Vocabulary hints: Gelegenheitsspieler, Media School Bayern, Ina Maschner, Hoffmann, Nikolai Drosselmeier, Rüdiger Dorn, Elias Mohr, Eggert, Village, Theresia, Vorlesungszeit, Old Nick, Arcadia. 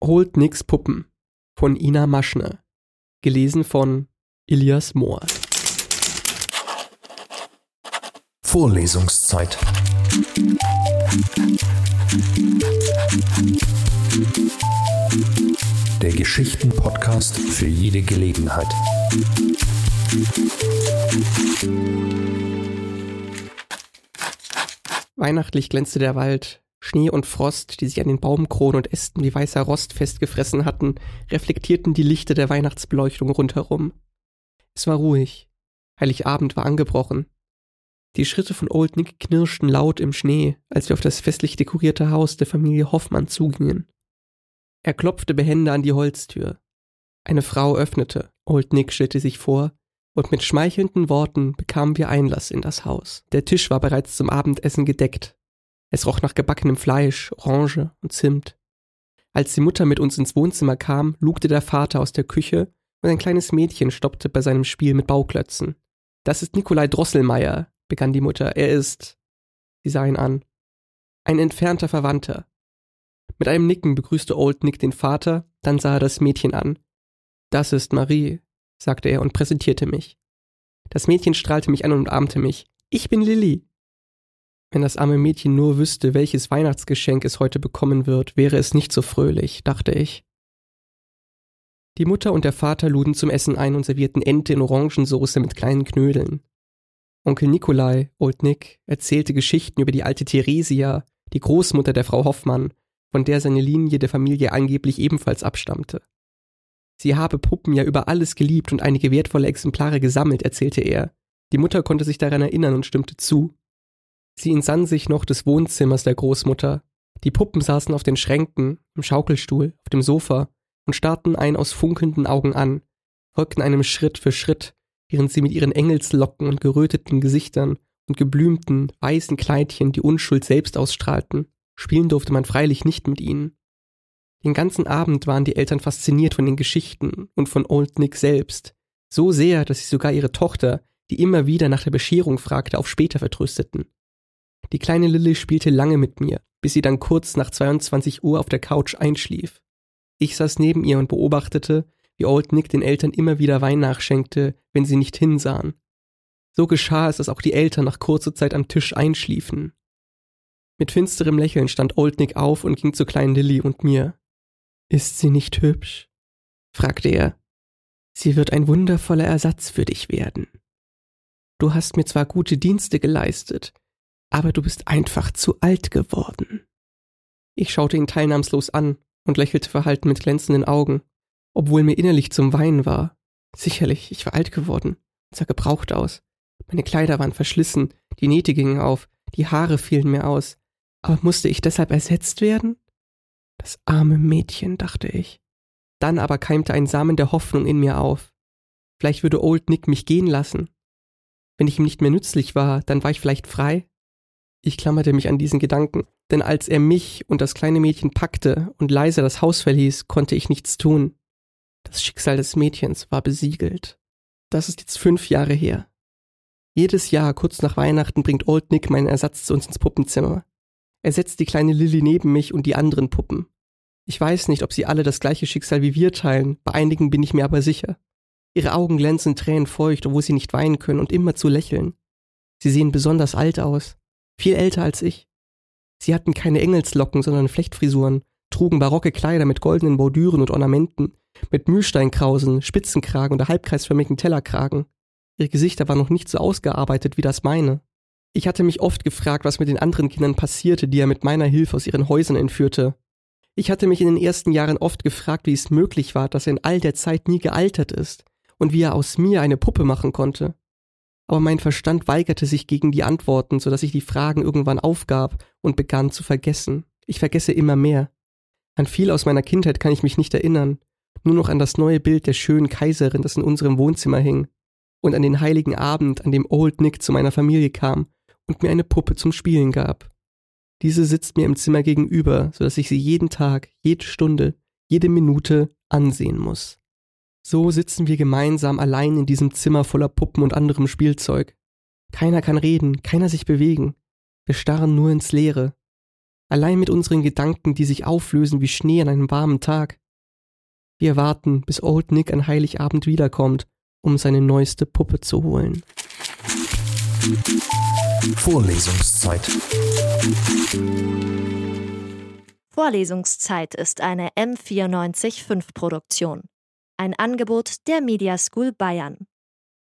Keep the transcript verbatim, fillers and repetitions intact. Old Nicks Puppen von Ina Maschner, gelesen von Elias Mohr. Vorlesungszeit. Der Geschichten-Podcast für jede Gelegenheit. Weihnachtlich glänzte der Wald. Schnee und Frost, die sich an den Baumkronen und Ästen wie weißer Rost festgefressen hatten, reflektierten die Lichter der Weihnachtsbeleuchtung rundherum. Es war ruhig. Heiligabend war angebrochen. Die Schritte von Old Nick knirschten laut im Schnee, als wir auf das festlich dekorierte Haus der Familie Hoffmann zugingen. Er klopfte behende an die Holztür. Eine Frau öffnete, Old Nick stellte sich vor, und mit schmeichelnden Worten bekamen wir Einlass in das Haus. Der Tisch war bereits zum Abendessen gedeckt. Es roch nach gebackenem Fleisch, Orange und Zimt. Als die Mutter mit uns ins Wohnzimmer kam, lugte der Vater aus der Küche und ein kleines Mädchen stoppte bei seinem Spiel mit Bauklötzen. »Das ist Nikolai Drosselmeier«, begann die Mutter. »Er ist«, sie sah ihn an, »ein entfernter Verwandter.« Mit einem Nicken begrüßte Old Nick den Vater, dann sah er das Mädchen an. »Das ist Marie«, sagte er und präsentierte mich. Das Mädchen strahlte mich an und umarmte mich. »Ich bin Lilly.« Wenn das arme Mädchen nur wüsste, welches Weihnachtsgeschenk es heute bekommen wird, wäre es nicht so fröhlich, dachte ich. Die Mutter und der Vater luden zum Essen ein und servierten Ente in Orangensoße mit kleinen Knödeln. Onkel Nikolai, Old Nick, erzählte Geschichten über die alte Theresia, die Großmutter der Frau Hoffmann, von der seine Linie der Familie angeblich ebenfalls abstammte. Sie habe Puppen ja über alles geliebt und einige wertvolle Exemplare gesammelt, erzählte er. Die Mutter konnte sich daran erinnern und stimmte zu. Sie entsann sich noch des Wohnzimmers der Großmutter. Die Puppen saßen auf den Schränken, im Schaukelstuhl, auf dem Sofa und starrten einen aus funkelnden Augen an, folgten einem Schritt für Schritt, während sie mit ihren Engelslocken und geröteten Gesichtern und geblümten, weißen Kleidchen die Unschuld selbst ausstrahlten. Spielen durfte man freilich nicht mit ihnen. Den ganzen Abend waren die Eltern fasziniert von den Geschichten und von Old Nick selbst, so sehr, dass sie sogar ihre Tochter, die immer wieder nach der Bescherung fragte, auf später vertrösteten. Die kleine Lilly spielte lange mit mir, bis sie dann kurz nach zweiundzwanzig Uhr auf der Couch einschlief. Ich saß neben ihr und beobachtete, wie Old Nick den Eltern immer wieder Wein nachschenkte, wenn sie nicht hinsahen. So geschah es, dass auch die Eltern nach kurzer Zeit am Tisch einschliefen. Mit finsterem Lächeln stand Old Nick auf und ging zur kleinen Lilly und mir. »Ist sie nicht hübsch?« fragte er. »Sie wird ein wundervoller Ersatz für dich werden. Du hast mir zwar gute Dienste geleistet, aber du bist einfach zu alt geworden.« Ich schaute ihn teilnahmslos an und lächelte verhalten mit glänzenden Augen, obwohl mir innerlich zum Weinen war. Sicherlich, ich war alt geworden und sah gebraucht aus. Meine Kleider waren verschlissen, die Nähte gingen auf, die Haare fielen mir aus. Aber musste ich deshalb ersetzt werden? Das arme Mädchen, dachte ich. Dann aber keimte ein Samen der Hoffnung in mir auf. Vielleicht würde Old Nick mich gehen lassen. Wenn ich ihm nicht mehr nützlich war, dann war ich vielleicht frei. Ich klammerte mich an diesen Gedanken, denn als er mich und das kleine Mädchen packte und leise das Haus verließ, konnte ich nichts tun. Das Schicksal des Mädchens war besiegelt. Das ist jetzt fünf Jahre her. Jedes Jahr kurz nach Weihnachten bringt Old Nick meinen Ersatz zu uns ins Puppenzimmer. Er setzt die kleine Lilly neben mich und die anderen Puppen. Ich weiß nicht, ob sie alle das gleiche Schicksal wie wir teilen, bei einigen bin ich mir aber sicher. Ihre Augen glänzen tränenfeucht, obwohl sie nicht weinen können und immer zu lächeln. Sie sehen besonders alt aus. Viel älter als ich. Sie hatten keine Engelslocken, sondern Flechtfrisuren, trugen barocke Kleider mit goldenen Bordüren und Ornamenten, mit Mühlsteinkrausen, Spitzenkragen und halbkreisförmigen Tellerkragen. Ihre Gesichter waren noch nicht so ausgearbeitet wie das meine. Ich hatte mich oft gefragt, was mit den anderen Kindern passierte, die er mit meiner Hilfe aus ihren Häusern entführte. Ich hatte mich in den ersten Jahren oft gefragt, wie es möglich war, dass er in all der Zeit nie gealtert ist und wie er aus mir eine Puppe machen konnte. Aber mein Verstand weigerte sich gegen die Antworten, sodass ich die Fragen irgendwann aufgab und begann zu vergessen. Ich vergesse immer mehr. An viel aus meiner Kindheit kann ich mich nicht erinnern, nur noch an das neue Bild der schönen Kaiserin, das in unserem Wohnzimmer hing, und an den heiligen Abend, an dem Old Nick zu meiner Familie kam und mir eine Puppe zum Spielen gab. Diese sitzt mir im Zimmer gegenüber, sodass ich sie jeden Tag, jede Stunde, jede Minute ansehen muss. So sitzen wir gemeinsam allein in diesem Zimmer voller Puppen und anderem Spielzeug. Keiner kann reden, keiner sich bewegen. Wir starren nur ins Leere. allein mit unseren Gedanken, die sich auflösen wie Schnee an einem warmen Tag. Wir warten, bis Old Nick an Heiligabend wiederkommt, um seine neueste Puppe zu holen. Vorlesungszeit. Vorlesungszeit ist eine M vierundneunzig Punkt fünf Produktion. Ein Angebot der Media School Bayern.